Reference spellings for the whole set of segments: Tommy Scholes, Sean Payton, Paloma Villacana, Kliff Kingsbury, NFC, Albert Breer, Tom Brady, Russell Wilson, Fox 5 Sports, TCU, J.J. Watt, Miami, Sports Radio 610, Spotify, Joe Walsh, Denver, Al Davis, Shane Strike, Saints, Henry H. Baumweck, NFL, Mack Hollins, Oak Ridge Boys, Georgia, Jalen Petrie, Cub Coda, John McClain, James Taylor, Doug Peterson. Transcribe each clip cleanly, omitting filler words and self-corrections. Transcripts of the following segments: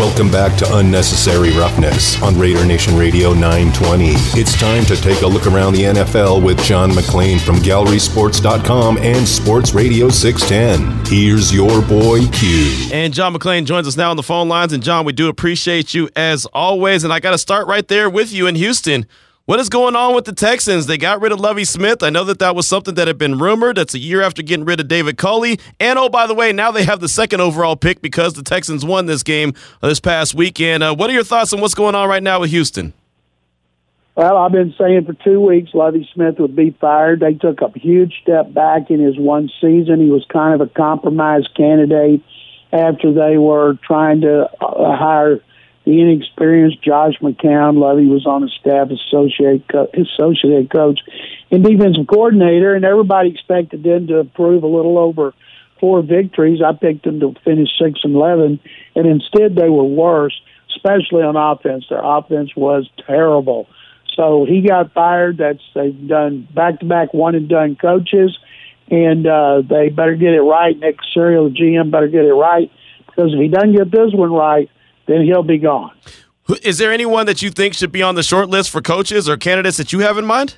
Welcome back to Unnecessary Roughness on Raider Nation Radio 920. It's time to take a look around the NFL with John McClain from Gallerysports.com and Sports Radio 610. Here's your boy Q. And John McClain joins us now on the phone lines. And John, we do appreciate you as always. And I got to start right there with you in Houston. What is going on with the Texans? They got rid of Lovie Smith. I know that that was something that had been rumored. That's a year after getting rid of David Culley. And, oh, by the way, now they have the second overall pick because the Texans won this game this past weekend. What are your thoughts on what's going on right now with Houston? Well, I've been saying for 2 weeks Lovie Smith would be fired. They took a huge step back in his one season. He was kind of a compromise candidate after they were trying to hire the inexperienced Josh McCown. Lovie was on the staff associate coach and defensive coordinator, and everybody expected them to improve a little over 4 victories. I picked them to finish 6-11, and instead they were worse, especially on offense. Their offense was terrible. So he got fired. They've done back-to-back one-and-done coaches, and they better get it right. Nick Sirianni, the GM, better get it right, because if he doesn't get this one right, then he'll be gone. Is there anyone that you think should be on the short list for coaches or candidates that you have in mind?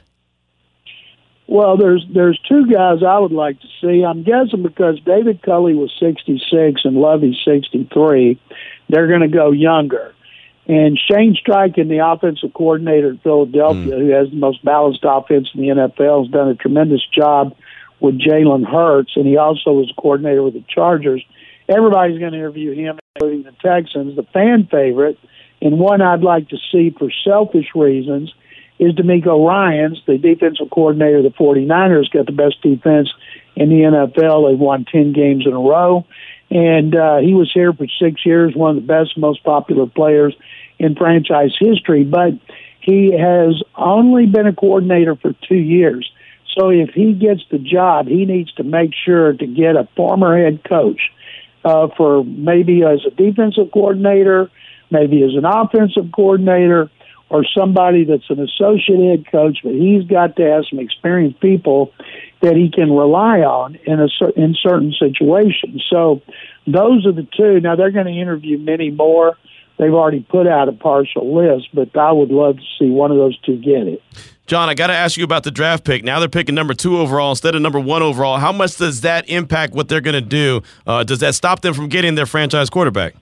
Well, there's 2 guys I would like to see. I'm guessing because David Culley was 66 and Lovie 63, they're going to go younger. And Shane Strike, the offensive coordinator in Philadelphia, who has the most balanced offense in the NFL, has done a tremendous job with Jalen Hurts, and he also was coordinator with the Chargers. Everybody's going to interview him, including the Texans. The fan favorite, and one I'd like to see for selfish reasons, is DeMeco Ryans, the defensive coordinator of the 49ers, got the best defense in the NFL. They've won 10 games in a row. And he was here for 6 years, one of the best, most popular players in franchise history. But he has only been a coordinator for 2 years. So if he gets the job, he needs to make sure to get a former head coach for maybe as a defensive coordinator, maybe as an offensive coordinator, or somebody that's an associate head coach, but he's got to have some experienced people that he can rely on in certain situations. So those are the 2. Now, they're going to interview many more. They've already put out a partial list, but I would love to see one of those 2 get it. John, I got to ask you about the draft pick. Now they're picking number 2 overall instead of number 1 overall. How much does that impact what they're going to do? Does that stop them from getting their franchise quarterback?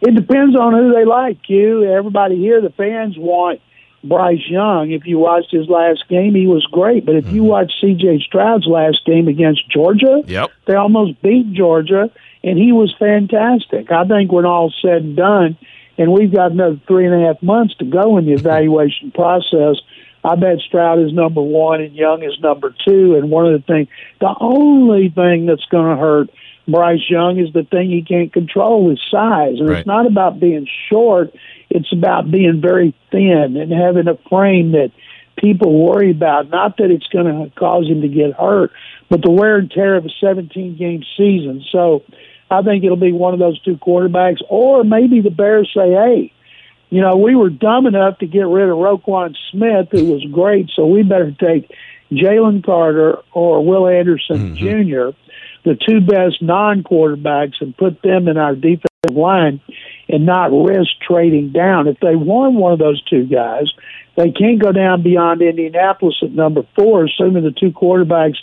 It depends on who they like, Q. Everybody here, the fans, want Bryce Young. If you watched his last game, he was great. But if you watched C.J. Stroud's last game against Georgia, they almost beat Georgia, and he was fantastic. I think when all said and done, and we've got another 3.5 months to go in the evaluation process, I bet Stroud is number 1 and Young is number 2. And one of the things, the only thing that's going to hurt Bryce Young is the thing he can't control, his size. And it's not about being short. It's about being very thin and having a frame that people worry about. Not that it's going to cause him to get hurt, but the wear and tear of a 17-game season. So I think it'll be one of those 2 quarterbacks. Or maybe the Bears say, hey, you know, we were dumb enough to get rid of Roquan Smith, who was great, so we better take Jalen Carter or Will Anderson Jr., the 2 best non-quarterbacks, and put them in our defensive line and not risk trading down. If they want one of those 2 guys, they can't go down beyond Indianapolis at number 4, assuming the 2 quarterbacks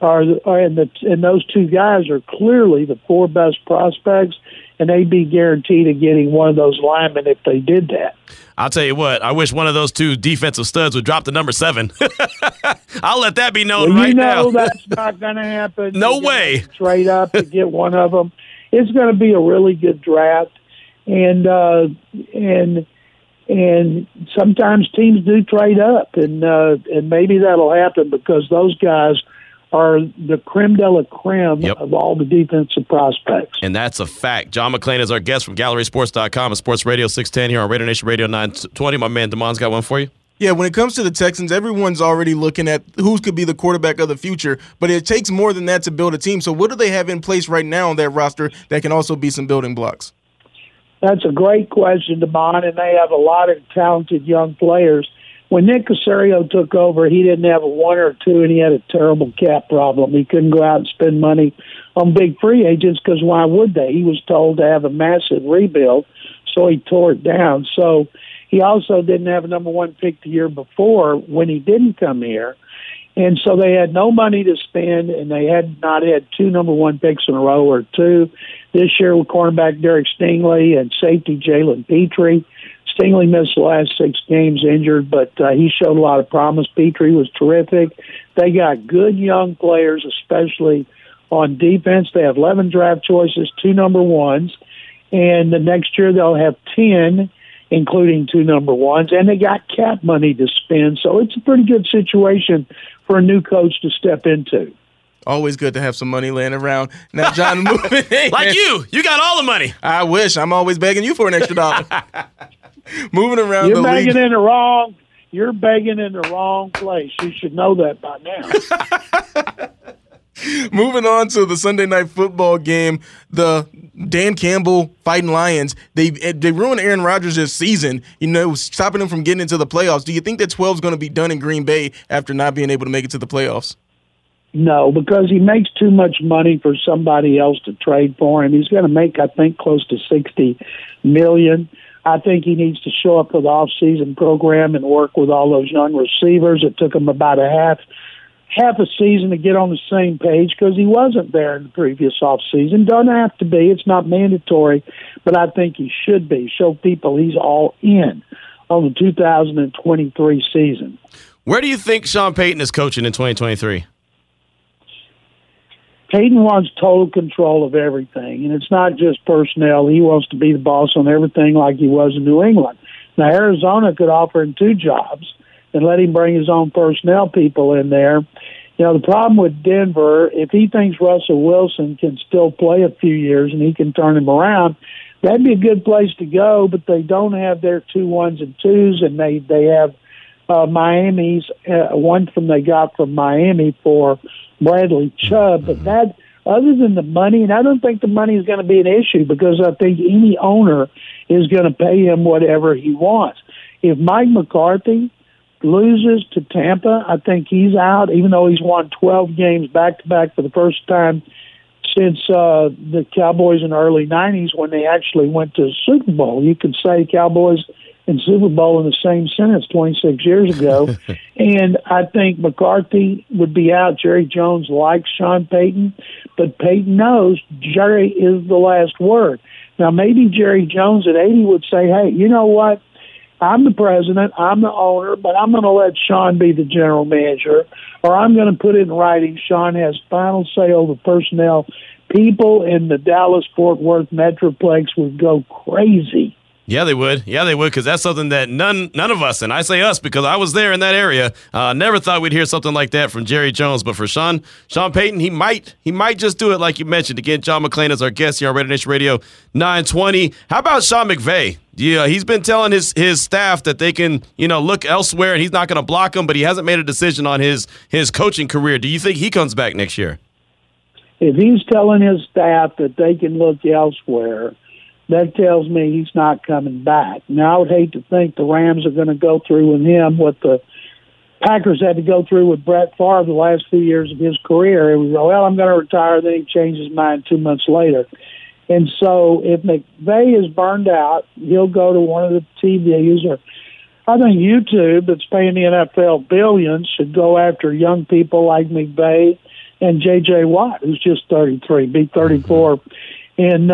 and those 2 guys are clearly the 4 best prospects, and they'd be guaranteed of getting one of those linemen if they did that. I'll tell you what, I wish one of those 2 defensive studs would drop to number 7. I'll let that be known right now. You know that's not going to happen. No way. Straight up to get one of them. It's going to be a really good draft, and sometimes teams do trade up, and maybe that'll happen because those guys are the creme de la creme of all the defensive prospects. And that's a fact. John McClain is our guest from GallerySports.com and Sports Radio 610 here on Raider Nation Radio 920. My man DeMond's got one for you. Yeah, when it comes to the Texans, everyone's already looking at who could be the quarterback of the future, but it takes more than that to build a team. So what do they have in place right now on that roster that can also be some building blocks? That's a great question, DeMond, and they have a lot of talented young players. When Nick Caserio took over, he didn't have a one or two, and he had a terrible cap problem. He couldn't go out and spend money on big free agents because why would they? He was told to have a massive rebuild, so he tore it down. So he also didn't have a number one pick the year before when he didn't come here. And so they had no money to spend, and they had not had two number one picks in a row or two. This year with cornerback Derek Stingley and safety Jalen Petrie. Stingley missed the last six games injured, but he showed a lot of promise. Petrie was terrific. They got good young players, especially on defense. They have 11 draft choices, two number ones, and the next year they'll have 10, including two number ones, and they got cap money to spend. So it's a pretty good situation for a new coach to step into. Always good to have some money laying around. Now, John, moving in. Like you got all the money. I wish. I'm always begging you for an extra dollar. Moving around the league. You're begging in the wrong place. You should know that by now. Moving on to the Sunday night football game, the Dan Campbell fighting Lions. They ruined Aaron Rodgers' season, stopping him from getting into the playoffs. Do you think that 12 is going to be done in Green Bay after not being able to make it to the playoffs? No, because he makes too much money for somebody else to trade for him. He's going to make, I think, close to $60 million. I think he needs to show up for the off-season program and work with all those young receivers. It took him about a half a season to get on the same page because he wasn't there in the previous off-season. Doesn't have to be. It's not mandatory, but I think he should be. Show people he's all in on the 2023 season. Where do you think Sean Payton is coaching in 2023? Payton wants total control of everything, and it's not just personnel. He wants to be the boss on everything like he was in New England. Now, Arizona could offer him two jobs and let him bring his own personnel people in there. The problem with Denver, if he thinks Russell Wilson can still play a few years and he can turn him around, that'd be a good place to go, but they don't have their 2 1s and twos, and they have Miami's one from they got from Miami for Bradley Chubb, but that other than the money, and I don't think the money is going to be an issue because I think any owner is going to pay him whatever he wants. If Mike McCarthy loses to Tampa, I think he's out, even though he's won 12 games back-to-back for the first time since the Cowboys in the early 90s when they actually went to the Super Bowl. You could say Cowboys and Super Bowl in the same sentence 26 years ago. And I think McCarthy would be out. Jerry Jones likes Sean Payton, but Payton knows Jerry is the last word. Now, maybe Jerry Jones at 80 would say, hey, you know what? I'm the president, I'm the owner, but I'm going to let Sean be the general manager, or I'm going to put it in writing. Sean has final say over personnel. People in the Dallas-Fort Worth Metroplex would go crazy. Yeah, they would. Yeah, they would, because that's something that none of us, and I say us because I was there in that area, never thought we'd hear something like that from Jerry Jones. But for Sean Payton, he might just do it like you mentioned. Again, John McClain is our guest here on Raider Nation Radio 920. How about Sean McVay? Yeah, he's been telling his staff that they can look elsewhere, and he's not going to block them, but he hasn't made a decision on his coaching career. Do you think he comes back next year? If he's telling his staff that they can look elsewhere, that tells me he's not coming back. Now, I would hate to think the Rams are going to go through with him what the Packers had to go through with Brett Favre the last few years of his career. It was, well, I'm going to retire, then he changed his mind 2 months later. And so if McVay is burned out, he'll go to one of the TVs, or I think YouTube, that's paying the NFL billions, should go after young people like McVay and J.J. Watt, who's just 33, be 34. In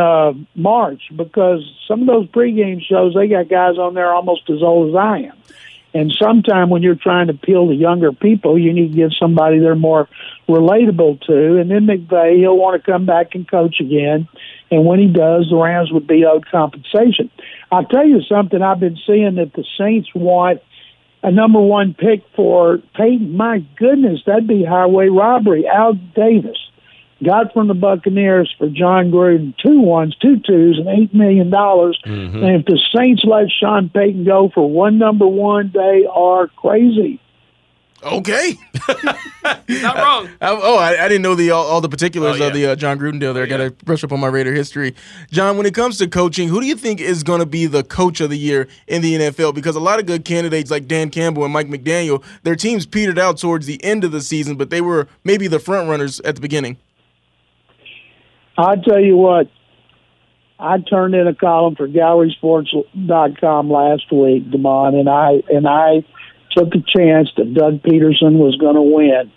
March, because some of those pregame shows, they got guys on there almost as old as I am. And sometime when you're trying to appeal to younger people, you need to get somebody they're more relatable to. And then McVay, he'll want to come back and coach again. And when he does, the Rams would be owed compensation. I'll tell you something I've been seeing, that the Saints want a number one pick for Payton. My goodness, that'd be highway robbery. Al Davis got from the Buccaneers for John Gruden 2 1s, 2 2s, and $8 million. Mm-hmm. And if the Saints let Sean Payton go for one number one, they are crazy. Okay. Not wrong. I didn't know all the particulars of the John Gruden deal there. I got to brush up on my Raider history. John, when it comes to coaching, who do you think is going to be the coach of the year in the NFL? Because a lot of good candidates like Dan Campbell and Mike McDaniel, their teams petered out towards the end of the season, but they were maybe the front runners at the beginning. I'll tell you what. I turned in a column for Gallerysports.com last week, DeMond, and I took a chance that Doug Peterson was going to win.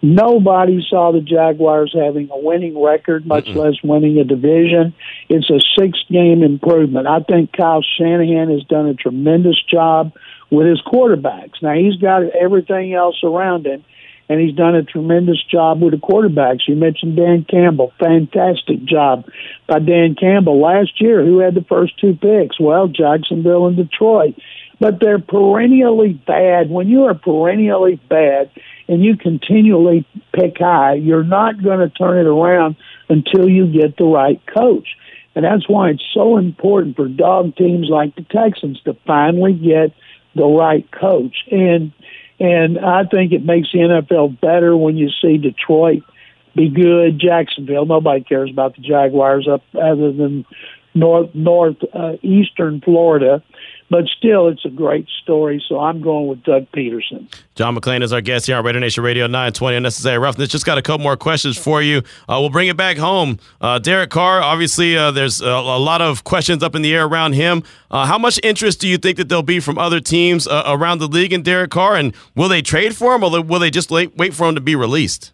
Nobody saw the Jaguars having a winning record, much less winning a division. It's a six-game improvement. I think Kyle Shanahan has done a tremendous job with his quarterbacks. Now, he's got everything else around him, and he's done a tremendous job with the quarterbacks. You mentioned Dan Campbell. Fantastic job by Dan Campbell last year. Who had the first two picks? Well, Jacksonville and Detroit. But they're perennially bad. When you are perennially bad and you continually pick high, you're not going to turn it around until you get the right coach. And that's why it's so important for dog teams like the Texans to finally get the right coach. And I think it makes the NFL better when you see Detroit be good, Jacksonville. Nobody cares about the Jaguars up other than northeastern Florida. But still, it's a great story, so I'm going with Doug Peterson. John McClain is our guest here on Raider Nation Radio 920. Unnecessary Roughness. Just got a couple more questions for you. We'll bring it back home. Derek Carr, obviously, there's a lot of questions up in the air around him. How much interest do you think that there'll be from other teams around the league in Derek Carr, and will they trade for him, or will they just wait for him to be released?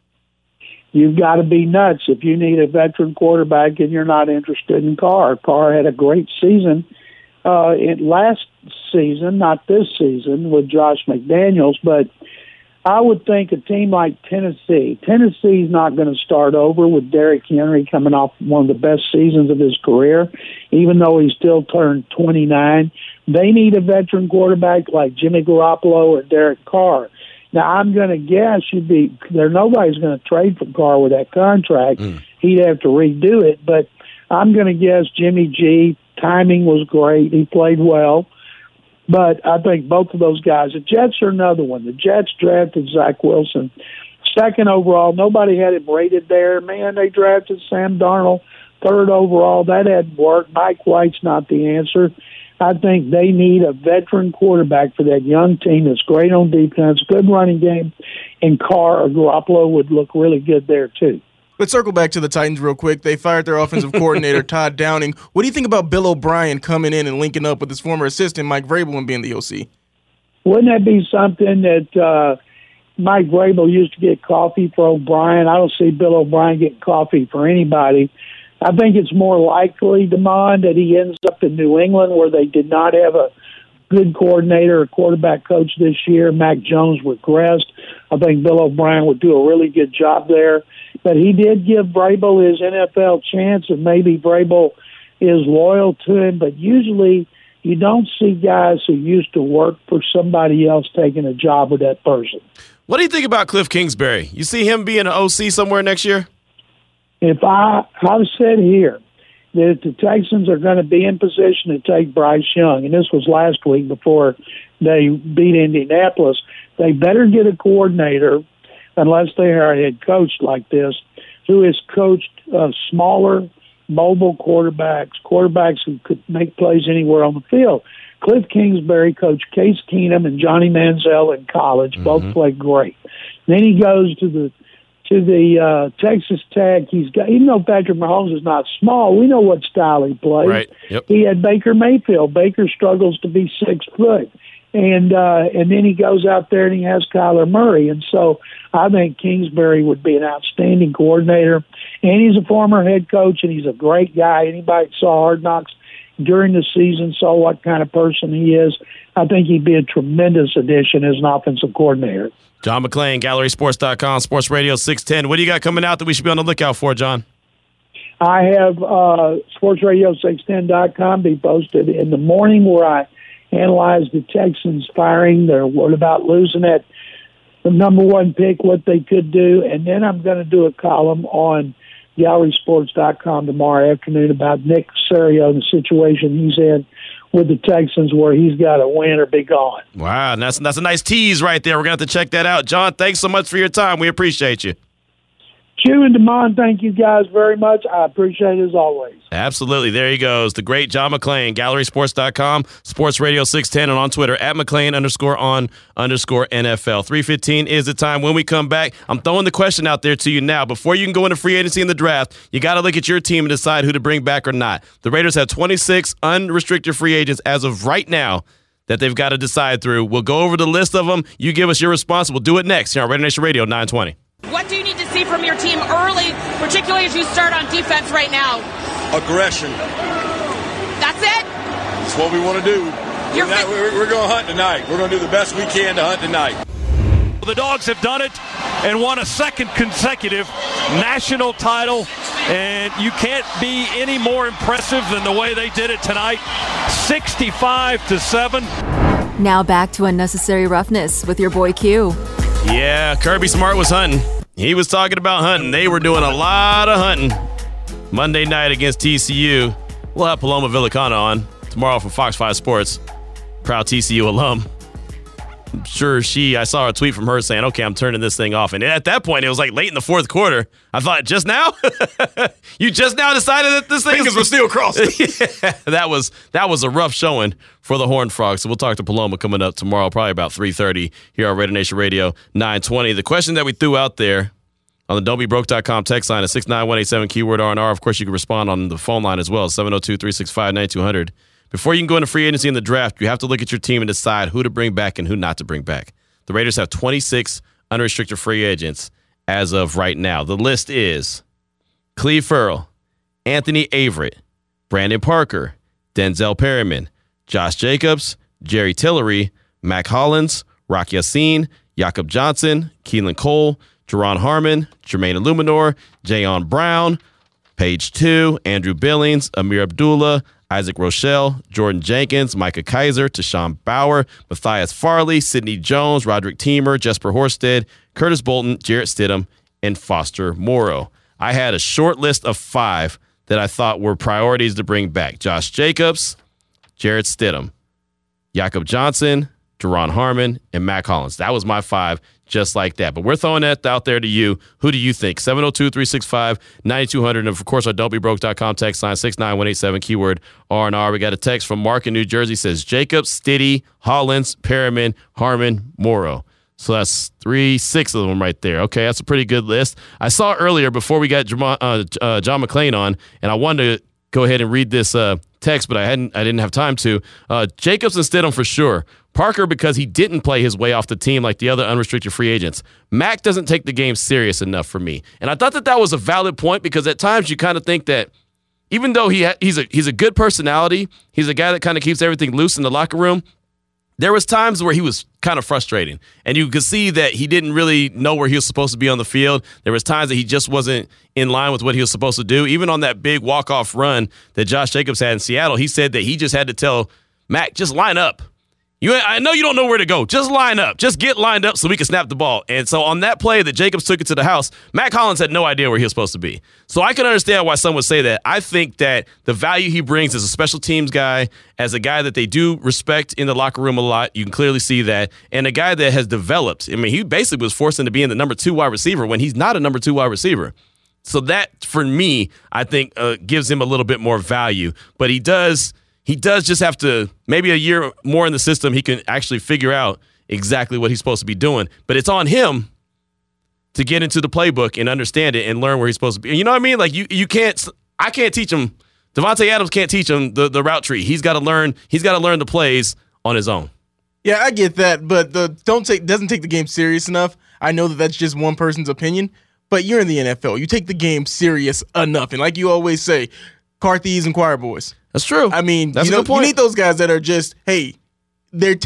You've got to be nuts if you need a veteran quarterback and you're not interested in Carr. Carr had a great season. Last season, not this season, with Josh McDaniels, but I would think a team like Tennessee. Tennessee's not going to start over with Derrick Henry coming off one of the best seasons of his career, even though he still turned 29. They need a veteran quarterback like Jimmy Garoppolo or Derek Carr. Now, I'm going to guess nobody's going to trade for Carr with that contract. He'd have to redo it, but I'm going to guess Jimmy G. Timing was great. He played well. But I think both of those guys, the Jets are another one. The Jets drafted Zach Wilson. Second overall, nobody had him rated there. Man, they drafted Sam Darnold. Third overall, that hadn't worked. Mike White's not the answer. I think they need a veteran quarterback for that young team that's great on defense, good running game, and Carr or Garoppolo would look really good there too. Let's circle back to the Titans real quick. They fired their offensive coordinator, Todd Downing. What do you think about Bill O'Brien coming in and linking up with his former assistant, Mike Vrabel, and being the OC? Wouldn't that be something that Mike Vrabel used to get coffee for O'Brien? I don't see Bill O'Brien getting coffee for anybody. I think it's more likely, DeMond, that he ends up in New England where they did not have a good coordinator or quarterback coach this year. Mac Jones regressed. I think Bill O'Brien would do a really good job there. But he did give Vrabel his NFL chance, and maybe Vrabel is loyal to him. But usually you don't see guys who used to work for somebody else taking a job with that person. What do you think about Kliff Kingsbury? You see him being an OC somewhere next year? If I've said here that the Texans are going to be in position to take Bryce Young, and this was last week before they beat Indianapolis, they better get a coordinator, unless they are a head coach like this, who has coached smaller, mobile quarterbacks who could make plays anywhere on the field. Kliff Kingsbury coached Case Keenum and Johnny Manziel in college. Both played great. Then he goes to the Texas Tech. He's got, even though Patrick Mahomes is not small, we know what style he plays. Right. Yep. He had Baker Mayfield. Baker struggles to be 6 foot. And then he goes out there and he has Kyler Murray. And so I think Kingsbury would be an outstanding coordinator. And he's a former head coach, and he's a great guy. Anybody that saw Hard Knocks during the season saw what kind of person he is. I think he'd be a tremendous addition as an offensive coordinator. John McClain, GallerySports.com, Sports Radio 610. What do you got coming out that we should be on the lookout for, John? I have sportsradio610.com be posted in the morning where I analyze the Texans firing, their what about losing at the number one pick, what they could do, and then I'm going to do a column on GallerySports.com tomorrow afternoon about Nick Sirianni, the situation he's in with the Texans where he's got to win or be gone. Wow, and that's a nice tease right there. We're going to have to check that out. John, thanks so much for your time. We appreciate you. Q and Damon, thank you guys very much. I appreciate it as always. Absolutely. There he goes. The great John McClain, Gallerysports.com, Sports Radio 610, and on Twitter, at @McClain_on_NFL. 3:15 is the time. When we come back, I'm throwing the question out there to you now. Before you can go into free agency in the draft, you got to look at your team and decide who to bring back or not. The Raiders have 26 unrestricted free agents as of right now that they've got to decide through. We'll go over the list of them. You give us your response. We'll do it next here on Raider Nation Radio 920. What do you need to see from your team early, particularly as you start on defense right now? Aggression. That's it? That's what we want to do. We're going to hunt tonight. We're going to do the best we can to hunt tonight. The Dogs have done it and won a second consecutive national title, and you can't be any more impressive than the way they did it tonight, 65-7. Now back to Unnecessary Roughness with your boy Q. Yeah, Kirby Smart was hunting. He was talking about hunting. They were doing a lot of hunting. Monday night against TCU. We'll have Paloma Villacana on tomorrow from Fox 5 Sports. Proud TCU alum. I'm sure I saw a tweet from her saying, okay, I'm turning this thing off. And at that point, it was like late in the fourth quarter. I thought, just now? You just now decided that this thing fingers were still crossed. Yeah, that was a rough showing for the Horned Frogs. So we'll talk to Paloma coming up tomorrow, probably about 3:30 here on Raider Nation Radio 920. The question that we threw out there on the don'tbebroke.com text line at 69187, keyword R&R. Of course, you can respond on the phone line as well, 702-365-9200. Before you can go into free agency in the draft, you have to look at your team and decide who to bring back and who not to bring back. The Raiders have 26 unrestricted free agents as of right now. The list is Cleve Ferrell, Anthony Averett, Brandon Parker, Denzel Perryman, Josh Jacobs, Jerry Tillery, Mack Hollins, Rock Yassin, Jakob Johnson, Keelan Cole, Jerron Harmon, Jermaine Illuminor, Jayon Brown, Page 2, Andrew Billings, Amir Abdullah, Isaac Rochelle, Jordan Jenkins, Micah Kaiser, Tashawn Bauer, Matthias Farley, Sidney Jones, Roderick Teamer, Jesper Horsted, Curtis Bolton, Jarrett Stidham, and Foster Morrow. I had a short list of 5 that I thought were priorities to bring back. Josh Jacobs, Jarrett Stidham, Jakob Johnson, Jerron Harmon, and Mack Hollins. That was my 5 just like that. But we're throwing that out there to you. Who do you think? 702-365-9200. And, of course, our don'tbebroke.com text line 69187, keyword R&R. We got a text from Mark in New Jersey. Says, Jacobs, Stiddy, Hollins, Perriman, Harmon, Morrow. So that's 6 of them right there. Okay, that's a pretty good list. I saw earlier before we got John McClain on, and I wanted to go ahead and read this text, but I didn't have time to. Jacobs and Stidham for sure. Parker because he didn't play his way off the team like the other unrestricted free agents. Mack doesn't take the game serious enough for me. And I thought that was a valid point because at times you kind of think that even though he's a good personality, he's a guy that kind of keeps everything loose in the locker room, there was times where he was kind of frustrating. And you could see that he didn't really know where he was supposed to be on the field. There was times that he just wasn't in line with what he was supposed to do. Even on that big walk-off run that Josh Jacobs had in Seattle, he said that he just had to tell Mack, just line up. I know you don't know where to go. Just line up. Just get lined up so we can snap the ball. And so on that play that Jacobs took it to the house, Mack Hollins had no idea where he was supposed to be. So I can understand why some would say that. I think that the value he brings as a special teams guy, as a guy that they do respect in the locker room a lot, you can clearly see that, and a guy that has developed. I mean, he basically was forced into being the number 2 wide receiver when he's not a number 2 wide receiver. So that, for me, I think gives him a little bit more value. But he does just have to, maybe a year more in the system, he can actually figure out exactly what he's supposed to be doing. But it's on him to get into the playbook and understand it and learn where he's supposed to be. You know what I mean? Like, I can't teach him. Devontae Adams can't teach him the route tree. He's got to learn the plays on his own. Yeah, I get that, but doesn't take the game serious enough. I know that that's just one person's opinion, but you're in the NFL. You take the game serious enough. And like you always say, car thieves and choir boys. That's true. I mean, you need those guys that are just, hey, they're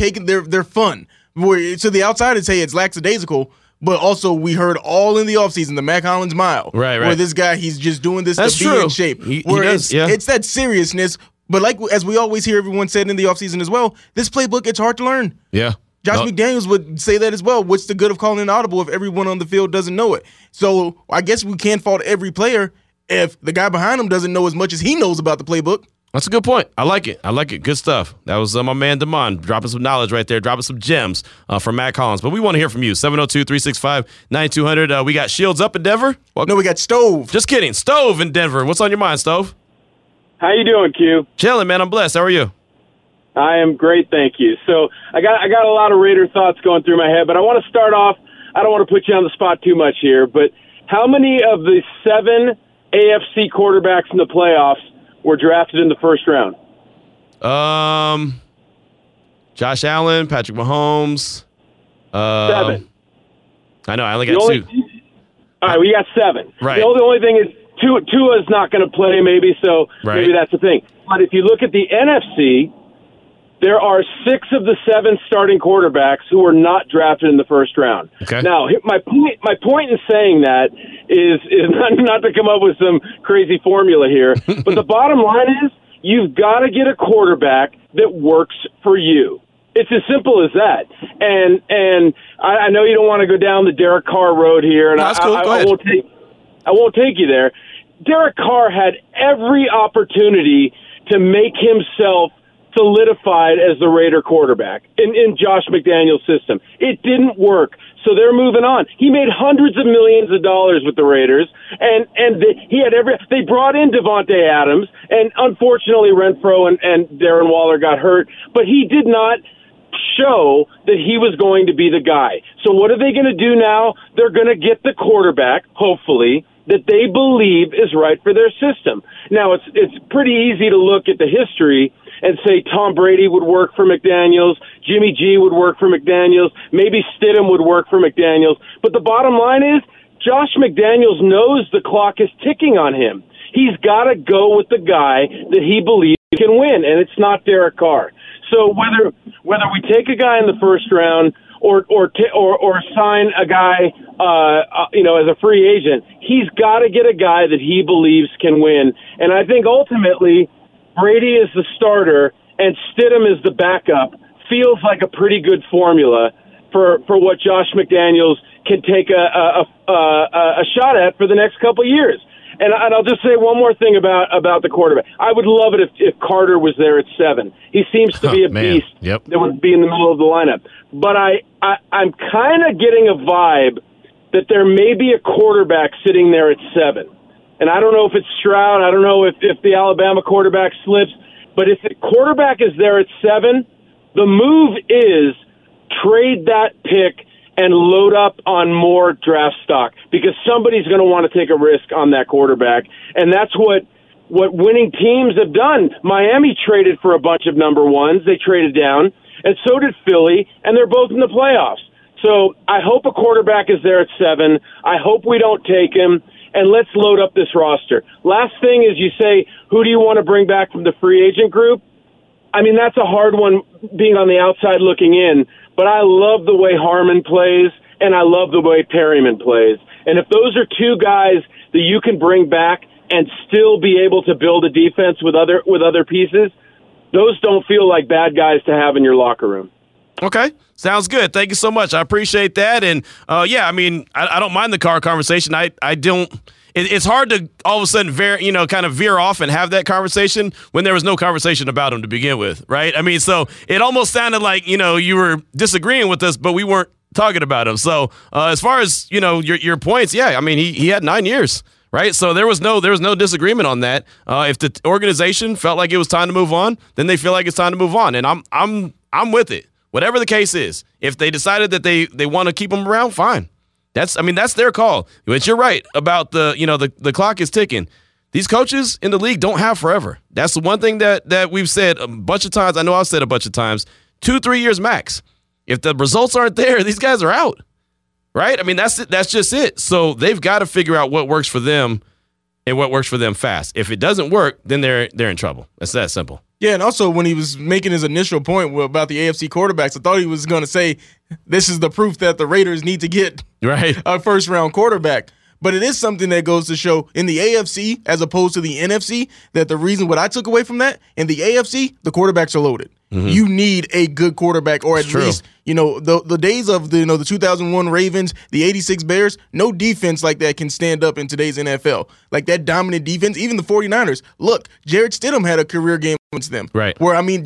fun. Where to the outsiders, hey, it's lackadaisical, but also we heard all in the offseason the Mack Hollins mile. Right. Where this guy, he's just doing this to be in shape. It's that seriousness. But like as we always hear everyone said in the offseason as well, this playbook, it's hard to learn. Yeah. Josh McDaniels would say that as well. What's the good of calling an audible if everyone on the field doesn't know it? So I guess we can't fault every player if the guy behind him doesn't know as much as he knows about the playbook. That's a good point. I like it. I like it. Good stuff. That was my man, Damon, dropping some knowledge right there, dropping some gems from Matt Collins. But we want to hear from you. 702-365-9200. We got Shields up in Denver. Welcome. No, we got Stove. Just kidding. Stove in Denver. What's on your mind, Stove? How you doing, Q? Chilling, man. I'm blessed. How are you? I am great, thank you. So I got a lot of Raider thoughts going through my head, but I want to start off. I don't want to put you on the spot too much here, but how many of the 7 AFC quarterbacks in the playoffs were drafted in the first round? Josh Allen, Patrick Mahomes. 7. I know, I only got 2. All right, we got 7. Right. The only thing is Tua's not going to play maybe, so maybe that's the thing. But if you look at the NFC, there are 6 of the 7 starting quarterbacks who were not drafted in the first round. Okay. Now, my point in saying that is not to come up with some crazy formula here, but the bottom line is you've got to get a quarterback that works for you. It's as simple as that. And I know you don't want to go down the Derek Carr road here, and no, that's cool. I won't take you there. Derek Carr had every opportunity to make himself solidified as the Raider quarterback in Josh McDaniels' system. It didn't work, so they're moving on. He made hundreds of millions of dollars with the Raiders, They brought in Devontae Adams, and unfortunately Renfrow and Darren Waller got hurt, but he did not show that he was going to be the guy. So what are they going to do now? They're going to get the quarterback, hopefully, that they believe is right for their system. Now, it's pretty easy to look at the history and say Tom Brady would work for McDaniels, Jimmy G would work for McDaniels, maybe Stidham would work for McDaniels. But the bottom line is Josh McDaniels knows the clock is ticking on him. He's got to go with the guy that he believes can win, and it's not Derek Carr. So whether we take a guy in the first round or sign a guy as a free agent, he's got to get a guy that he believes can win. And I think ultimately Brady is the starter and Stidham is the backup feels like a pretty good formula for what Josh McDaniels can take a shot at for the next couple of years. And I'll just say one more thing about the quarterback. I would love it if Carter was there at 7. He seems to be beast that would be in the middle of the lineup. But I'm kind of getting a vibe that there may be a quarterback sitting there at 7. And I don't know if it's Stroud. I don't know if the Alabama quarterback slips. But if the quarterback is there at 7, the move is trade that pick and load up on more draft stock because somebody's going to want to take a risk on that quarterback. And that's what winning teams have done. Miami traded for a bunch of number ones. They traded down. And so did Philly. And they're both in the playoffs. So I hope a quarterback is there at 7. I hope we don't take him. And let's load up this roster. Last thing is you say, who do you want to bring back from the free agent group? I mean, that's a hard one being on the outside looking in, but I love the way Harmon plays, and I love the way Perryman plays. And if those are two guys that you can bring back and still be able to build a defense with other pieces, those don't feel like bad guys to have in your locker room. Okay. Sounds good. Thank you so much. I appreciate that. And, I don't mind the car conversation. It's hard to all of a sudden veer off and have that conversation when there was no conversation about him to begin with, right? I mean, so it almost sounded like, you were disagreeing with us, but we weren't talking about him. So as far as, your points, yeah, I mean, he had 9 years. Right, so there was no disagreement on that. If the organization felt like it was time to move on, then they feel like it's time to move on, and I'm with it. Whatever the case is, if they decided that they want to keep him around, fine. That's their call. But you're right about the clock is ticking. These coaches in the league don't have forever. That's the one thing that we've said a bunch of times. I know I've said a bunch of times, 2-3 years max. If the results aren't there, these guys are out. Right? I mean, that's it. That's just it. So they've got to figure out what works for them and what works for them fast. If it doesn't work, then they're in trouble. It's that simple. Yeah, and also when he was making his initial point about the AFC quarterbacks, I thought he was going to say this is the proof that the Raiders need to get a first-round quarterback. But it is something that goes to show in the AFC as opposed to the NFC that the reason what I took away from that, in the AFC, the quarterbacks are loaded. Mm-hmm. You need a good quarterback, or at least, you know, the days of the 2001 Ravens, the 86 Bears, no defense like that can stand up in today's NFL. Like that dominant defense, even the 49ers. Look, Jared Stidham had a career game against them. Right. Where, I mean,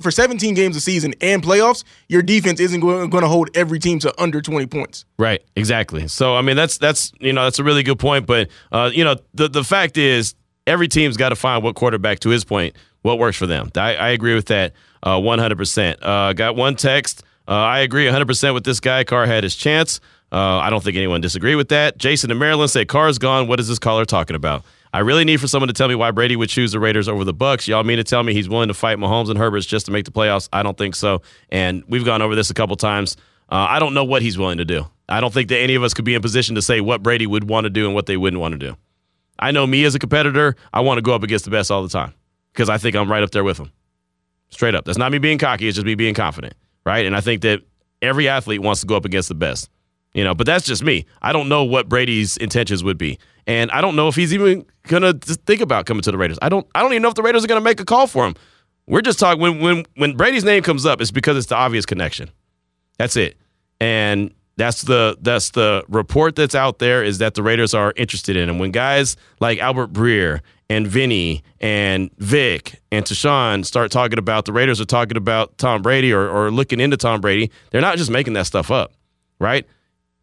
for 17 games a season and playoffs, your defense isn't going to hold every team to under 20 points. Right, exactly. So, I mean, that's a really good point. But, the fact is, every team's got to find what quarterback, to his point, what works for them. I agree with that 100%. Got one text. I agree 100% with this guy. Carr had his chance. I don't think anyone disagreed with that. Jason in Maryland said, Carr's gone. What is this caller talking about? I really need for someone to tell me why Brady would choose the Raiders over the Bucs. Y'all mean to tell me he's willing to fight Mahomes and Herbert just to make the playoffs? I don't think so. And we've gone over this a couple times. I don't know what he's willing to do. I don't think that any of us could be in position to say what Brady would want to do and what they wouldn't want to do. I know me as a competitor, I want to go up against the best all the time. Because I think I'm right up there with them. Straight up. That's not me being cocky. It's just me being confident, right? And I think that every athlete wants to go up against the best. But that's just me. I don't know what Brady's intentions would be. And I don't know if he's even going to think about coming to the Raiders. I don't even know if the Raiders are going to make a call for him. We're just talking, when Brady's name comes up, it's because it's the obvious connection. That's it. And that's the report that's out there, is that the Raiders are interested in him. When guys like Albert Breer and Vinny and Vic and Tashawn start talking about the Raiders are talking about Tom Brady or looking into Tom Brady, they're not just making that stuff up, right?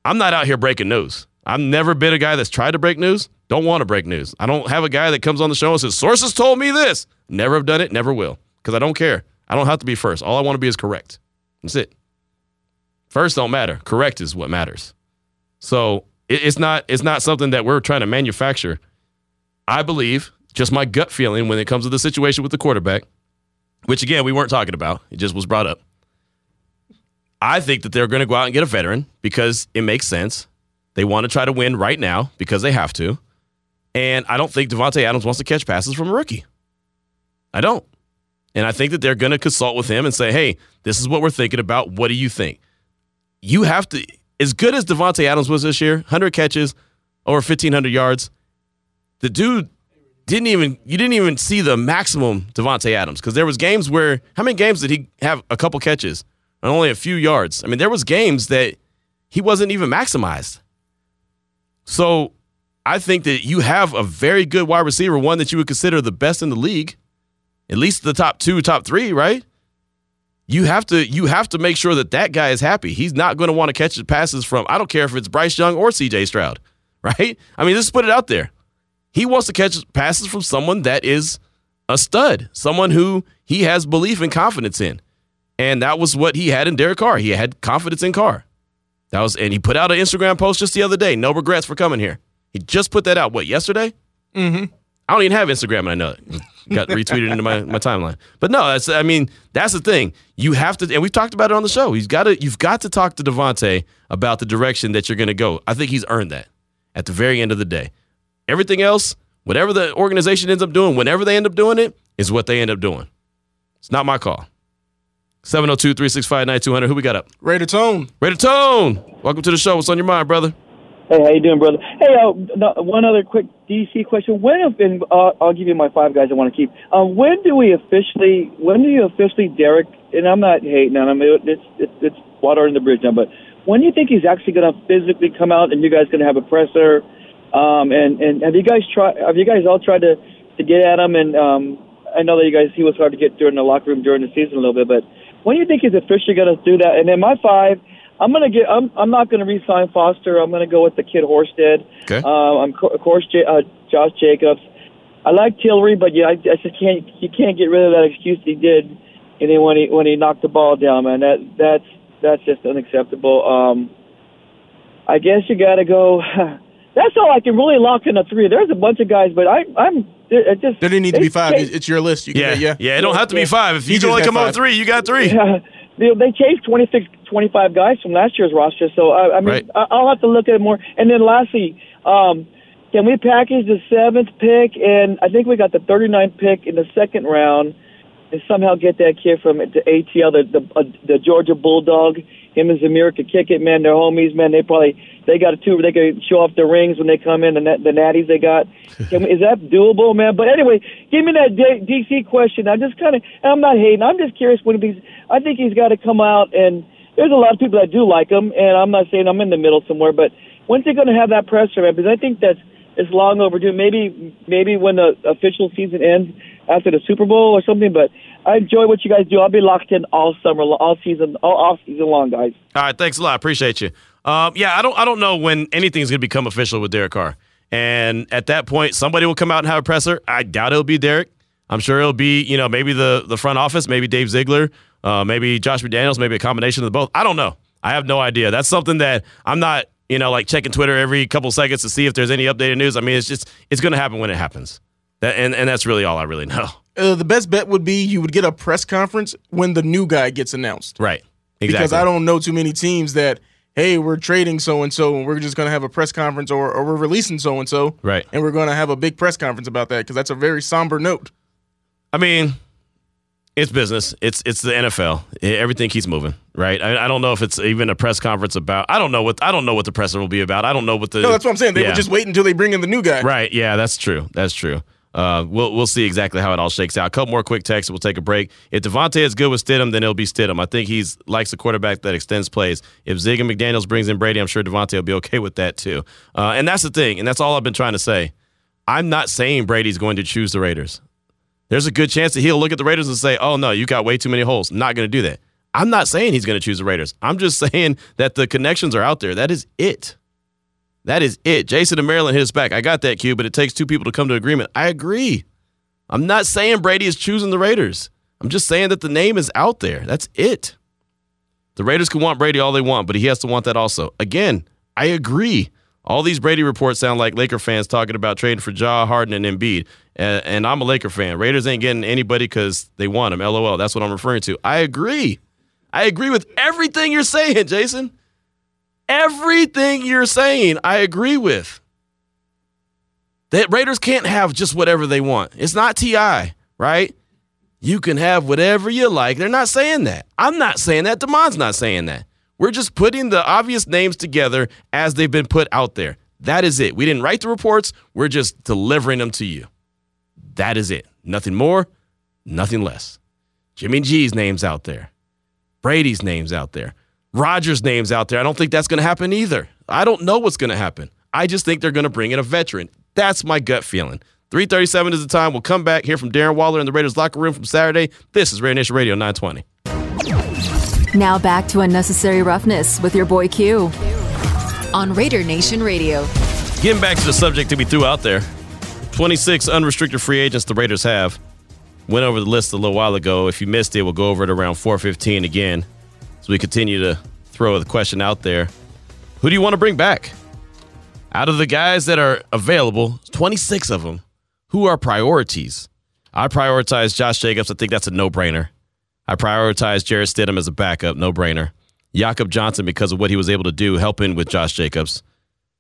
I'm not out here breaking news. I've never been a guy that's tried to break news. Don't want to break news. I don't have a guy that comes on the show and says, sources told me this. Never have done it, never will, because I don't care. I don't have to be first. All I want to be is correct. That's it. First don't matter. Correct is what matters. So it's not something that we're trying to manufacture. I believe, just my gut feeling when it comes to the situation with the quarterback, which, again, we weren't talking about. It just was brought up. I think that they're going to go out and get a veteran because it makes sense. They want to try to win right now because they have to. And I don't think Devontae Adams wants to catch passes from a rookie. I don't. And I think that they're going to consult with him and say, hey, this is what we're thinking about. What do you think? You have to, as good as Devontae Adams was this year, 100 catches, over 1,500 yards, the dude didn't even see the maximum Devontae Adams, because there was games where, how many games did he have a couple catches and only a few yards? I mean, there was games that he wasn't even maximized. So I think that you have a very good wide receiver, one that you would consider the best in the league, at least the top two, top three, right? You have to make sure that that guy is happy. He's not going to want to catch the passes from, I don't care if it's Bryce Young or CJ Stroud, right? I mean, just put it out there. He wants to catch passes from someone that is a stud, someone who he has belief and confidence in. And that was what he had in Derek Carr. He had confidence in Carr. And he put out an Instagram post just the other day, no regrets for coming here. He just put that out, yesterday? Mm-hmm. I don't even have Instagram, and I know it. Got retweeted into my timeline. But no, that's the thing. You have to, and we've talked about it on the show. You've got to talk to Devontae about the direction that you're going to go. I think he's earned that at the very end of the day. Everything else, whatever the organization ends up doing, whenever they end up doing it, is what they end up doing. It's not my call. 702-365-9200. Who we got up? Raider Tone. Welcome to the show. What's on your mind, brother? Hey, how you doing, brother? Hey, one other quick DC question. I'll give you my five guys I want to keep. When do you officially, Derek? And I'm not hating on him. It's water in the bridge now. But when do you think he's actually going to physically come out, and you guys going to have a presser? And have you guys all tried to get at him? And I know that he was hard to get during the locker room during the season a little bit. But when do you think he's officially going to do that? And then my five. I'm not gonna re-sign Foster. I'm gonna go with the kid Horsted. Okay. Josh Jacobs. I like Tillery, but I just can't. You can't get rid of that excuse he did. And then when he knocked the ball down, man, that's just unacceptable. I guess you gotta go. That's all I can really lock in a three. There's a bunch of guys, but I'm. It just, there didn't need to be five. It's your list. Yeah. It don't have to be five. If you can only come up with three, you got three. Yeah. They chased 25 guys from last year's roster, so I mean, right. I'll have to look at it more. And then lastly, can we package the 7th pick? And I think we got the 39th pick in the second round and somehow get that kid from the ATL, the Georgia Bulldog, him and Zamir could kick it, man. They're homies, man. They could show off the rings when they come in, and the natties they got. Is that doable, man? But anyway, give me that DC question. I'm not hating. I'm just curious when he's. I think he's got to come out, and there's a lot of people that do like him, and I'm not saying I'm in the middle somewhere, but when's he going to have that presser, man? Because I think it's long overdue. Maybe when the official season ends after the Super Bowl or something. But I enjoy what you guys do. I'll be locked in all summer, all season long, guys. All right, thanks a lot. Appreciate you. I don't know when anything's going to become official with Derek Carr. And at that point, somebody will come out and have a presser. I doubt it'll be Derek. I'm sure it'll be, maybe the front office, maybe Dave Ziegler, maybe Josh McDaniels, maybe a combination of the both. I don't know. I have no idea. That's something that I'm not, checking Twitter every couple seconds to see if there's any updated news. I mean, it's going to happen when it happens. And that's really all I really know. The best bet would be you would get a press conference when the new guy gets announced. Right. Exactly. Because I don't know too many teams that, hey, we're trading so-and-so, and we're just going to have a press conference, or we're releasing so-and-so, right? And we're going to have a big press conference about that, because that's a very somber note. I mean, it's business. It's the NFL. Everything keeps moving, right? I don't know if it's even a press conference about. I don't know what the presser will be about. I don't know what the. No, that's what I'm saying. They would just wait until they bring in the new guy. Right, yeah, that's true. That's true. We'll see exactly how it all shakes out. A couple more quick texts. We'll take a break. If Devontae is good with Stidham, then it'll be Stidham. I think he likes a quarterback that extends plays. If Zig and McDaniels brings in Brady, I'm sure Devontae will be okay with that too. And that's the thing, and that's all I've been trying to say. I'm not saying Brady's going to choose the Raiders. There's a good chance that he'll look at the Raiders and say, oh, no, you got way too many holes. Not going to do that. I'm not saying he's going to choose the Raiders. I'm just saying that the connections are out there. That is it. That is it. Jason in Maryland hit us back. I got that, Q, but it takes two people to come to agreement. I agree. I'm not saying Brady is choosing the Raiders. I'm just saying that the name is out there. That's it. The Raiders can want Brady all they want, but he has to want that also. Again, I agree. All these Brady reports sound like Laker fans talking about trading for Ja, Harden, and Embiid. And I'm a Laker fan. Raiders ain't getting anybody because they want him. LOL. That's what I'm referring to. I agree. I agree with everything you're saying, Jason. Everything you're saying, I agree with. That Raiders can't have just whatever they want. It's not T.I., right? You can have whatever you like. They're not saying that. I'm not saying that. DeMond's not saying that. We're just putting the obvious names together as they've been put out there. That is it. We didn't write the reports. We're just delivering them to you. That is it. Nothing more, nothing less. Jimmy G's name's out there. Brady's name's out there. Rodgers' name's out there. I don't think that's going to happen either. I don't know what's going to happen. I just think they're going to bring in a veteran. That's my gut feeling. 3:37 is the time. We'll come back, hear from Darren Waller in the Raiders locker room from Saturday. This is Raider Nation Radio 920. Now back to Unnecessary Roughness with your boy Q on Raider Nation Radio. Getting back to the subject that we threw out there, 26 unrestricted free agents the Raiders have. Went over the list a little while ago. If you missed it, we'll go over it around 4:15 again. So we continue to throw the question out there. Who do you want to bring back? Out of the guys that are available, 26 of them, who are priorities? I prioritize Josh Jacobs. I think that's a no-brainer. I prioritize Jarrett Stidham as a backup, no-brainer. Jakob Johnson because of what he was able to do, helping with Josh Jacobs.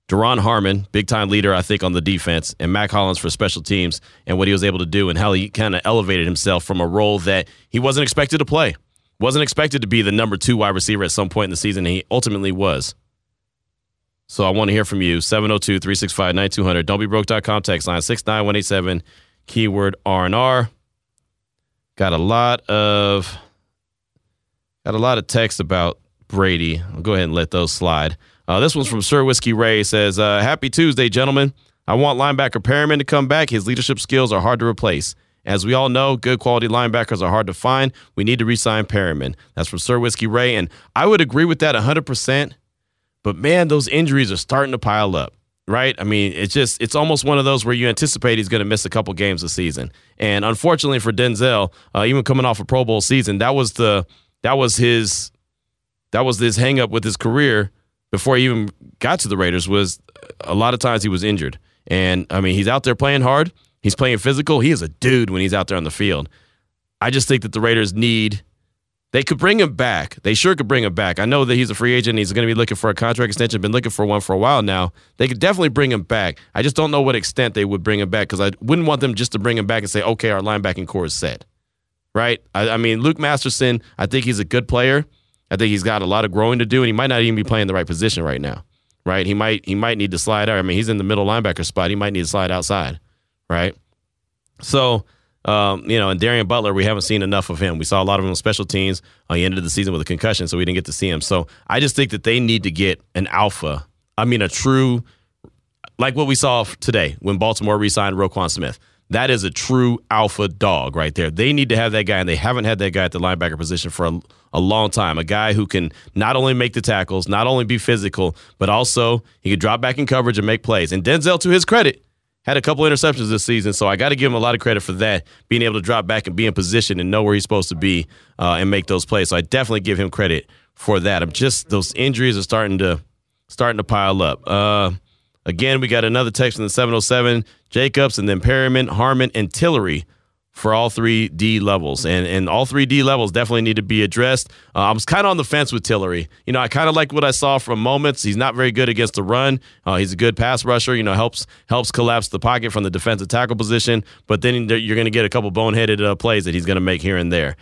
Daron Harmon, big-time leader, I think, on the defense. And Mac Hollins for special teams and what he was able to do and how he kind of elevated himself from a role that he wasn't expected to play. Wasn't expected to be the number 2 wide receiver at some point in the season, and he ultimately was. So I want to hear from you. 702-365-9200. Don'tBeBroke.com. Text line 69187. Keyword R&R. Got a lot of texts about Brady. I'll go ahead and let those slide. This one's from Sir Whiskey Ray. Says, happy Tuesday, gentlemen. I want linebacker Perriman to come back. His leadership skills are hard to replace. As we all know, good quality linebackers are hard to find. We need to re-sign Perriman. That's from Sir Whiskey Ray, and I would agree with that 100%. But, man, those injuries are starting to pile up, right? I mean, it's almost one of those where you anticipate he's going to miss a couple games this season. And, unfortunately for Denzel, even coming off a Pro Bowl season, that was his hang-up with his career before he even got to the Raiders, was a lot of times he was injured. And, I mean, he's out there playing hard. He's playing physical. He is a dude when he's out there on the field. I just think that the Raiders they could bring him back. They sure could bring him back. I know that he's a free agent. He's going to be looking for a contract extension. Been looking for one for a while now. They could definitely bring him back. I just don't know what extent they would bring him back, because I wouldn't want them just to bring him back and say, okay, our linebacking core is set. right? I mean, Luke Masterson, I think he's a good player. I think he's got a lot of growing to do, and he might not even be playing the right position right now, right? He might need to slide out. I mean, he's in the middle linebacker spot. He might need to slide outside, right? So, and Darian Butler, we haven't seen enough of him. We saw a lot of him on special teams. He ended the season with a concussion, so we didn't get to see him. So I just think that they need to get an alpha. I mean, a true, like what we saw today when Baltimore re-signed Roquan Smith. That is a true alpha dog right there. They need to have that guy, and they haven't had that guy at the linebacker position for a long time. A guy who can not only make the tackles, not only be physical, but also he can drop back in coverage and make plays. And Denzel, to his credit, had a couple of interceptions this season, so I got to give him a lot of credit for that, being able to drop back and be in position and know where he's supposed to be and make those plays. So I definitely give him credit for that. I'm just, those injuries are starting to pile up. Again, we got another text in the 707, Jacobs, and then Perriman, Harmon, and Tillery for all three D levels. And all three D levels definitely need to be addressed. I was kind of on the fence with Tillery. You know, I kind of like what I saw from moments. He's not very good against the run. He's a good pass rusher, you know, helps collapse the pocket from the defensive tackle position. But then you're going to get a couple boneheaded plays that he's going to make here and there.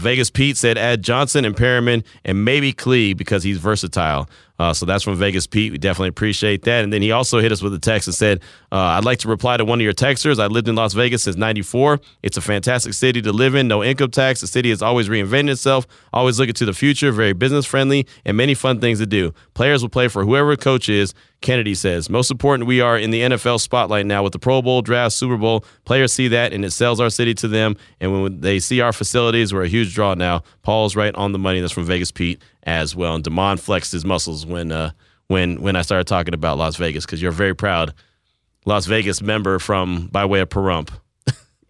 Vegas Pete said add Johnson and Perriman and maybe Clee because he's versatile. So that's from Vegas Pete. We definitely appreciate that. And then he also hit us with a text and said, I'd like to reply to one of your texters. I lived in Las Vegas since 94. It's a fantastic city to live in. No income tax. The city has always reinvented itself, always looking to the future, very business friendly, and many fun things to do. Players will play for whoever coach is. Kennedy says, most important, we are in the NFL spotlight now with the Pro Bowl, draft, Super Bowl. Players see that, and it sells our city to them. And when they see our facilities, we're a huge draw now. Paul's right on the money. That's from Vegas Pete as well. And Damon flexed his muscles when I started talking about Las Vegas, because you're a very proud Las Vegas member by way of Pahrump.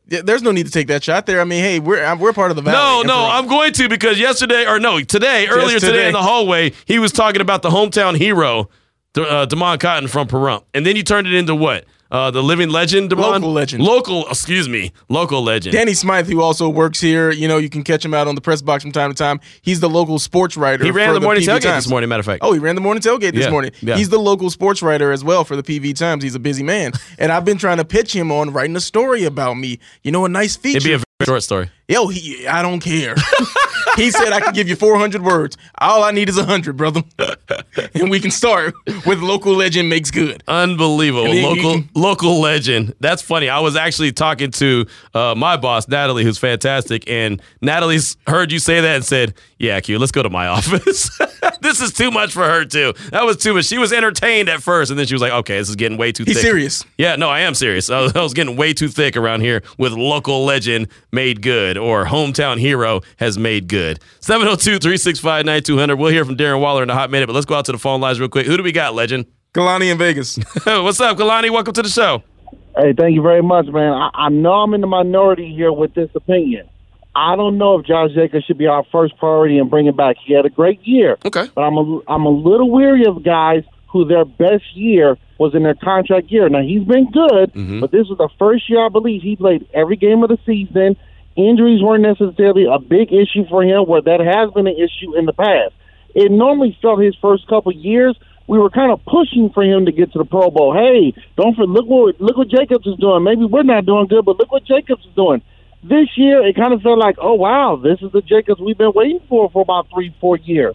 There's no need to take that shot there. I mean, hey, we're part of the Valley. No, I'm going to, because earlier today in the hallway, he was talking about the hometown hero, Damon Cotton from Pahrump. And then you turned it into what? The living legend, Damon? Local legend. Danny Smythe, who also works here. You know, you can catch him out on the press box from time to time. He's the local sports writer. He ran for the morning PV tailgate Times this morning, matter of fact. Oh, he ran the morning tailgate this morning. Yeah. He's the local sports writer as well for the PV Times. He's a busy man. And I've been trying to pitch him on writing a story about me. You know, a nice feature. It'd be a very short story. Yo, I don't care. He said, I can give you 400 words. All I need is 100, brother. And we can start with local legend makes good. Unbelievable. Local legend. That's funny. I was actually talking to my boss, Natalie, who's fantastic. And Natalie's heard you say that and said, yeah, Q, let's go to my office. This is too much for her, too. That was too much. She was entertained at first. And then she was like, okay, this is getting way too thick. He's serious. Yeah, no, I am serious. I was getting way too thick around here with local legend made good or hometown hero has made good. 702-365-9200. We'll hear from Darren Waller in a hot minute, but let's go out to the phone lines real quick. Who do we got, Legend? Kalani in Vegas. What's up, Kalani? Welcome to the show. Hey, thank you very much, man. I know I'm in the minority here with this opinion. I don't know if Josh Jacobs should be our first priority and bring him back. He had a great year. Okay. But I'm a little weary of guys who their best year was in their contract year. Now, he's been good, but this was the first year, I believe, he played every game of the season. Injuries weren't necessarily a big issue for him, where that has been an issue in the past. It normally felt his first couple years, we were kind of pushing for him to get to the Pro Bowl. Hey, don't forget, look what Jacobs is doing. Maybe we're not doing good, but look what Jacobs is doing. This year, it kind of felt like, oh, wow, this is the Jacobs we've been waiting for about 3-4 years.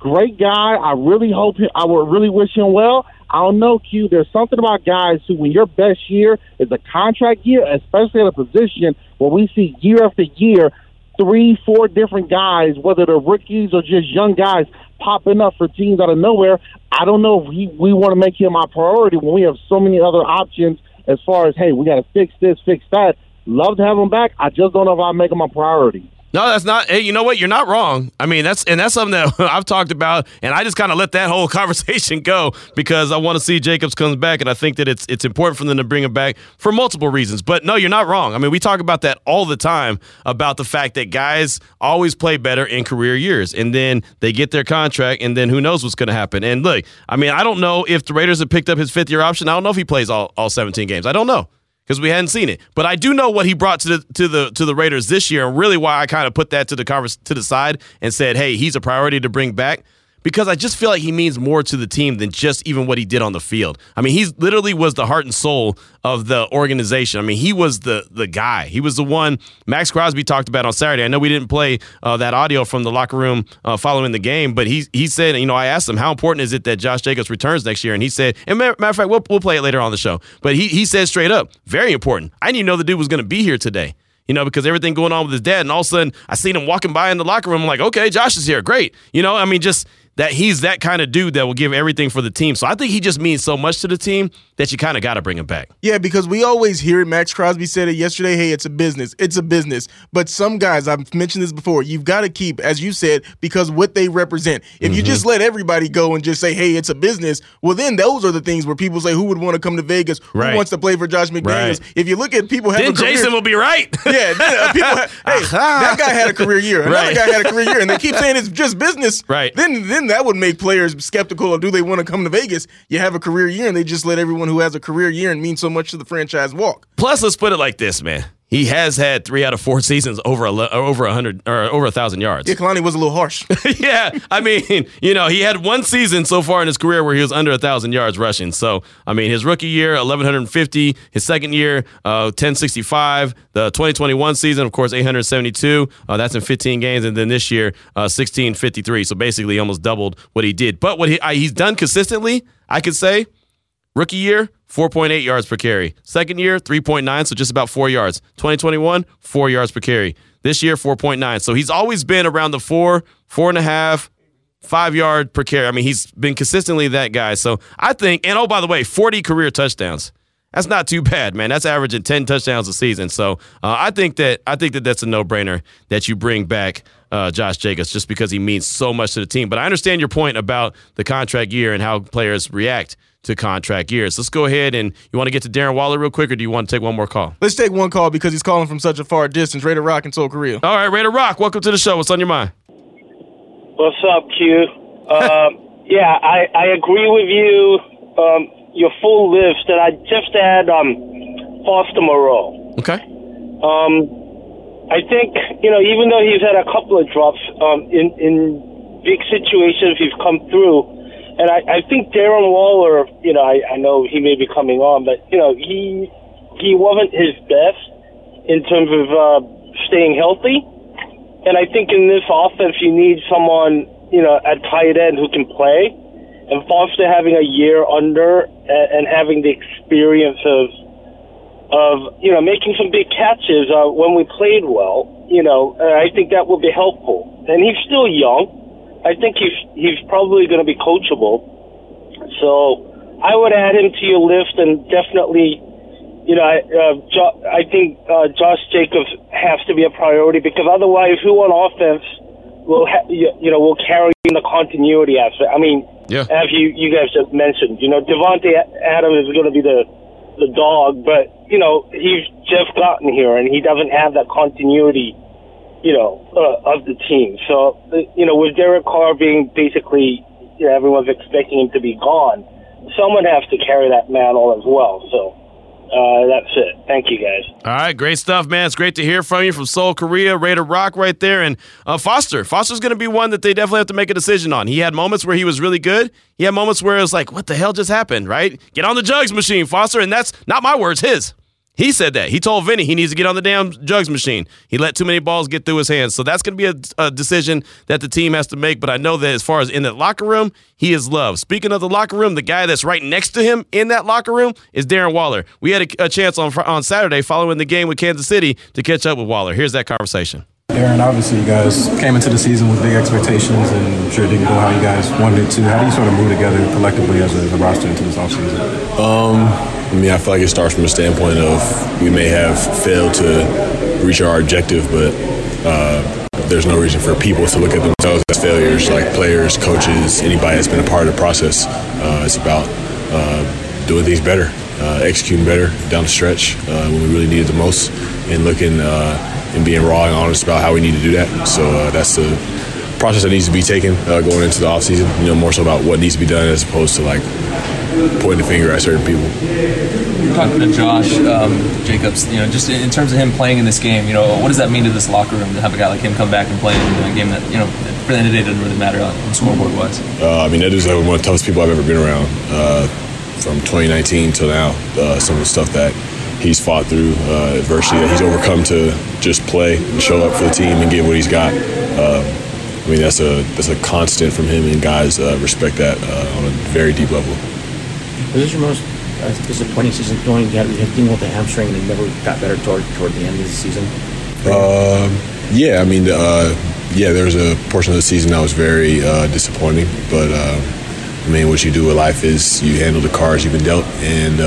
Great guy. I would really wish him well. I don't know, Q. There's something about guys who, when your best year is a contract year, especially at a position where we see year after year, 3-4 different guys, whether they're rookies or just young guys, popping up for teams out of nowhere. I don't know if we want to make him our priority when we have so many other options as far as, hey, we got to fix this, fix that. Love to have him back. I just don't know if I'll make him a priority. No, that's not. Hey, you know what? You're not wrong. I mean, that's something that I've talked about, and I just kind of let that whole conversation go because I want to see Jacobs comes back, and I think that it's important for them to bring him back for multiple reasons. But no, you're not wrong. I mean, we talk about that all the time about the fact that guys always play better in career years, and then they get their contract, and then who knows what's going to happen. And look, I mean, I don't know if the Raiders have picked up his fifth-year option. I don't know if he plays all 17 games. I don't know, because we hadn't seen it. But I do know what he brought to the Raiders this year, and really why I kind of put that to the side and said, hey, he's a priority to bring back. because I just feel like he means more to the team than just even what he did on the field. I mean, he literally was the heart and soul of the organization. I mean, he was the guy. He was the one Max Crosby talked about on Saturday. I know we didn't play that audio from the locker room following the game, but he said, you know, I asked him, how important is it that Josh Jacobs returns next year? And he said, and matter of fact, we'll play it later on the show. But he said straight up, very important. I didn't even know the dude was going to be here today. You know, because everything going on with his dad, and all of a sudden I seen him walking by in the locker room. I'm like, okay, Josh is here. Great. You know, I mean, just that he's that kind of dude that will give everything for the team. So I think he just means so much to the team that you kind of got to bring him back. Yeah, because we always hear it. Max Crosby said it yesterday. Hey, it's a business. It's a business. But some guys, I've mentioned this before, you've got to keep, as you said, because what they represent. If you just let everybody go and just say, hey, it's a business, well, then those are the things where people say, who would want to come to Vegas? Who wants to play for Josh McDaniels? If you look at people having a career, Jason will be right. Yeah. People that guy had a career year. Another guy had a career year. And they keep saying it's just business. Right. Then that would make players skeptical of, do they want to come to Vegas? You have a career year, and they just let everyone who has a career year and means so much to the franchise walk. Plus, let's put it like this, man. He has had 3 out of 4 seasons over 100 or over 1,000 yards. Yeah, Kalani was a little harsh. Yeah, I mean, you know, he had one season so far in his career where he was under 1,000 yards rushing. So, I mean, his rookie year, 1,150. His second year, 1,065. The 2021 season, of course, 872. That's in 15 games. And then this year, 1,653. So basically almost doubled what he did. But what he's done consistently, I could say, rookie year, 4.8 yards per carry. Second year, 3.9, so just about 4 yards. 2021, 4 yards per carry. This year, 4.9. So he's always been around the 4.5, 5 yard per carry. I mean, he's been consistently that guy. So I think, and oh, by the way, 40 career touchdowns. That's not too bad, man. That's averaging 10 touchdowns a season. So I think that that's a no-brainer that you bring back Josh Jacobs just because he means so much to the team. But I understand your point about the contract year and how players react to contract years. Let's go ahead, and you want to get to Darren Waller real quick, or do you want to take one more call? Let's take one call because he's calling from such a far distance. Raider Rock in Seoul, Korea. All right, Raider Rock, welcome to the show. What's on your mind? What's up, Q? Yeah, I agree with you. Your full list, and I just add Foster Moreau. Okay. I think, you know, even though he's had a couple of drops in big situations, he's come through. And I think Darren Waller, you know, I know he may be coming on, but, you know, he wasn't his best in terms of staying healthy. And I think in this offense, you need someone, you know, at tight end who can play. And Foster having a year under and having the experience of you know, making some big catches when we played well, you know, I think that would be helpful. And he's still young. I think he's probably going to be coachable. So I would add him to your list, and definitely, you know, I think Josh Jacobs has to be a priority, because otherwise who on offense will carry in the continuity aspect. I mean, as you guys just mentioned, you know, Devontae Adams is going to be the dog, but, you know, he's just gotten here, and he doesn't have that continuity, you know, of the team. So, you know, with Derek Carr being basically, you know, everyone's expecting him to be gone, someone has to carry that mantle as well. So that's it. Thank you, guys. All right, great stuff, man. It's great to hear from you from Seoul, Korea. Raider Rock right there. And Foster's going to be one that they definitely have to make a decision on. He had moments where he was really good. He had moments where it was like, what the hell just happened, right? Get on the jugs machine, Foster. And that's not my words, his. He said that. He told Vinny he needs to get on the damn jugs machine. He let too many balls get through his hands. So that's going to be a decision that the team has to make. But I know that as far as in the locker room, he is loved. Speaking of the locker room, the guy that's right next to him in that locker room is Darren Waller. We had a chance on Saturday following the game with Kansas City to catch up with Waller. Here's that conversation. Darren, obviously you guys came into the season with big expectations, and I'm sure it didn't go how you guys wanted it to. How do you sort of move together collectively as a roster into this offseason? I mean, I feel like it starts from a standpoint of we may have failed to reach our objective, but there's no reason for people to look at themselves as failures, like players, coaches, anybody that's been a part of the process. It's about doing things better, executing better down the stretch when we really needed the most, and looking and being raw and honest about how we need to do that. So that's the process that needs to be taken going into the offseason, you know, more so about what needs to be done as opposed to, like, pointing the finger at certain people. You're talking to Josh Jacobs, you know, just in terms of him playing in this game, you know, what does that mean to this locker room to have a guy like him come back and play in a game that, you know, at the end of the day doesn't really matter on scoreboard-wise? I mean, that dude's like one of the toughest people I've ever been around from 2019 till now. Some of the stuff that he's fought through, adversity that he's overcome to just play and show up for the team and give what he's got. I mean, that's a constant from him, and guys respect that on a very deep level. Was this your most disappointing season going? You had dealing with the hamstring and it never got better toward the end of the season? Yeah, there was a portion of the season that was very disappointing. But, I mean, what you do with life is you handle the cards you've been dealt and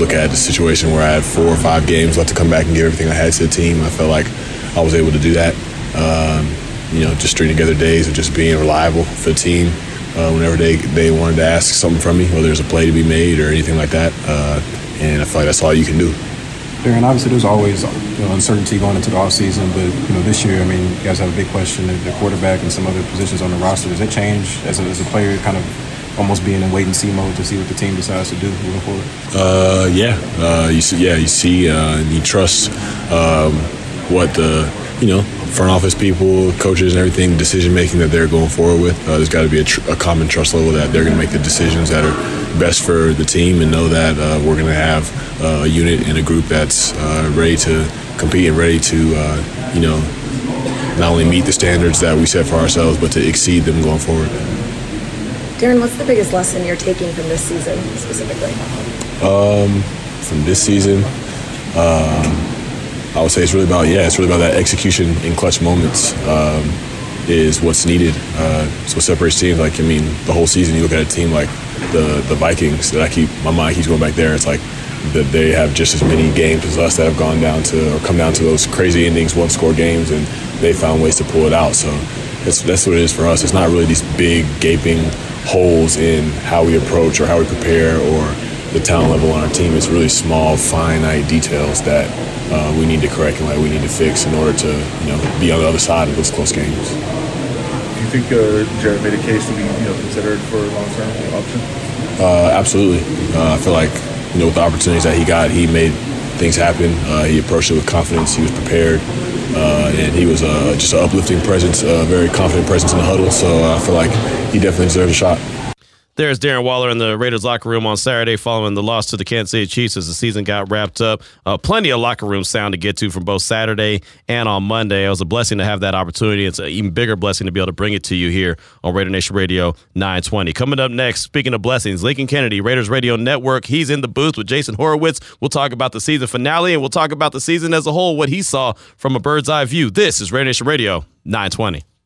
look at the situation where I had 4 or 5 games left to come back and give everything I had to the team. I felt like I was able to do that. You know, just stringing together days of just being reliable for the team. Whenever they wanted to ask something from me, whether there's a play to be made or anything like that. And I feel like that's all you can do. Darren, obviously there's always, you know, uncertainty going into the offseason, but, you know, this year, I mean, you guys have a big question at the quarterback and some other positions on the roster. Does that change as a player, kind of almost being in wait-and-see mode to see what the team decides to do moving forward? You see, and you trust what the, you know, front office people, coaches and everything, decision-making that they're going forward with. There's got to be a common trust level that they're going to make the decisions that are best for the team and know that we're going to have a unit and a group that's ready to compete and ready to, you know, not only meet the standards that we set for ourselves but to exceed them going forward. Darren, what's the biggest lesson you're taking from this season specifically? From this season? I would say it's really about that execution in clutch moments is what's needed. It's what separates teams. Like, I mean, the whole season you look at a team like the Vikings that my mind keeps going back there. It's like that they have just as many games as us that have gone down to or come down to those crazy endings, one-score games, and they found ways to pull it out. So that's what it is for us. It's not really these big gaping holes in how we approach or how we prepare or the talent level on our team. It's really small, finite details that we need to correct and we need to fix in order to, you know, be on the other side of those close games. Do you think Jared made a case to be, you know, considered for a long-term option? Absolutely. I feel like, you know, with the opportunities that he got, he made things happen. He approached it with confidence. He was prepared, and he was just an uplifting presence, a very confident presence in the huddle. So I feel like he definitely deserved a shot. There's Darren Waller in the Raiders locker room on Saturday following the loss to the Kansas City Chiefs as the season got wrapped up. Plenty of locker room sound to get to from both Saturday and on Monday. It was a blessing to have that opportunity. It's an even bigger blessing to be able to bring it to you here on Raider Nation Radio 920. Coming up next, speaking of blessings, Lincoln Kennedy, Raiders Radio Network. He's in the booth with Jason Horowitz. We'll talk about the season finale, and we'll talk about the season as a whole, what he saw from a bird's eye view. This is Raider Nation Radio 920.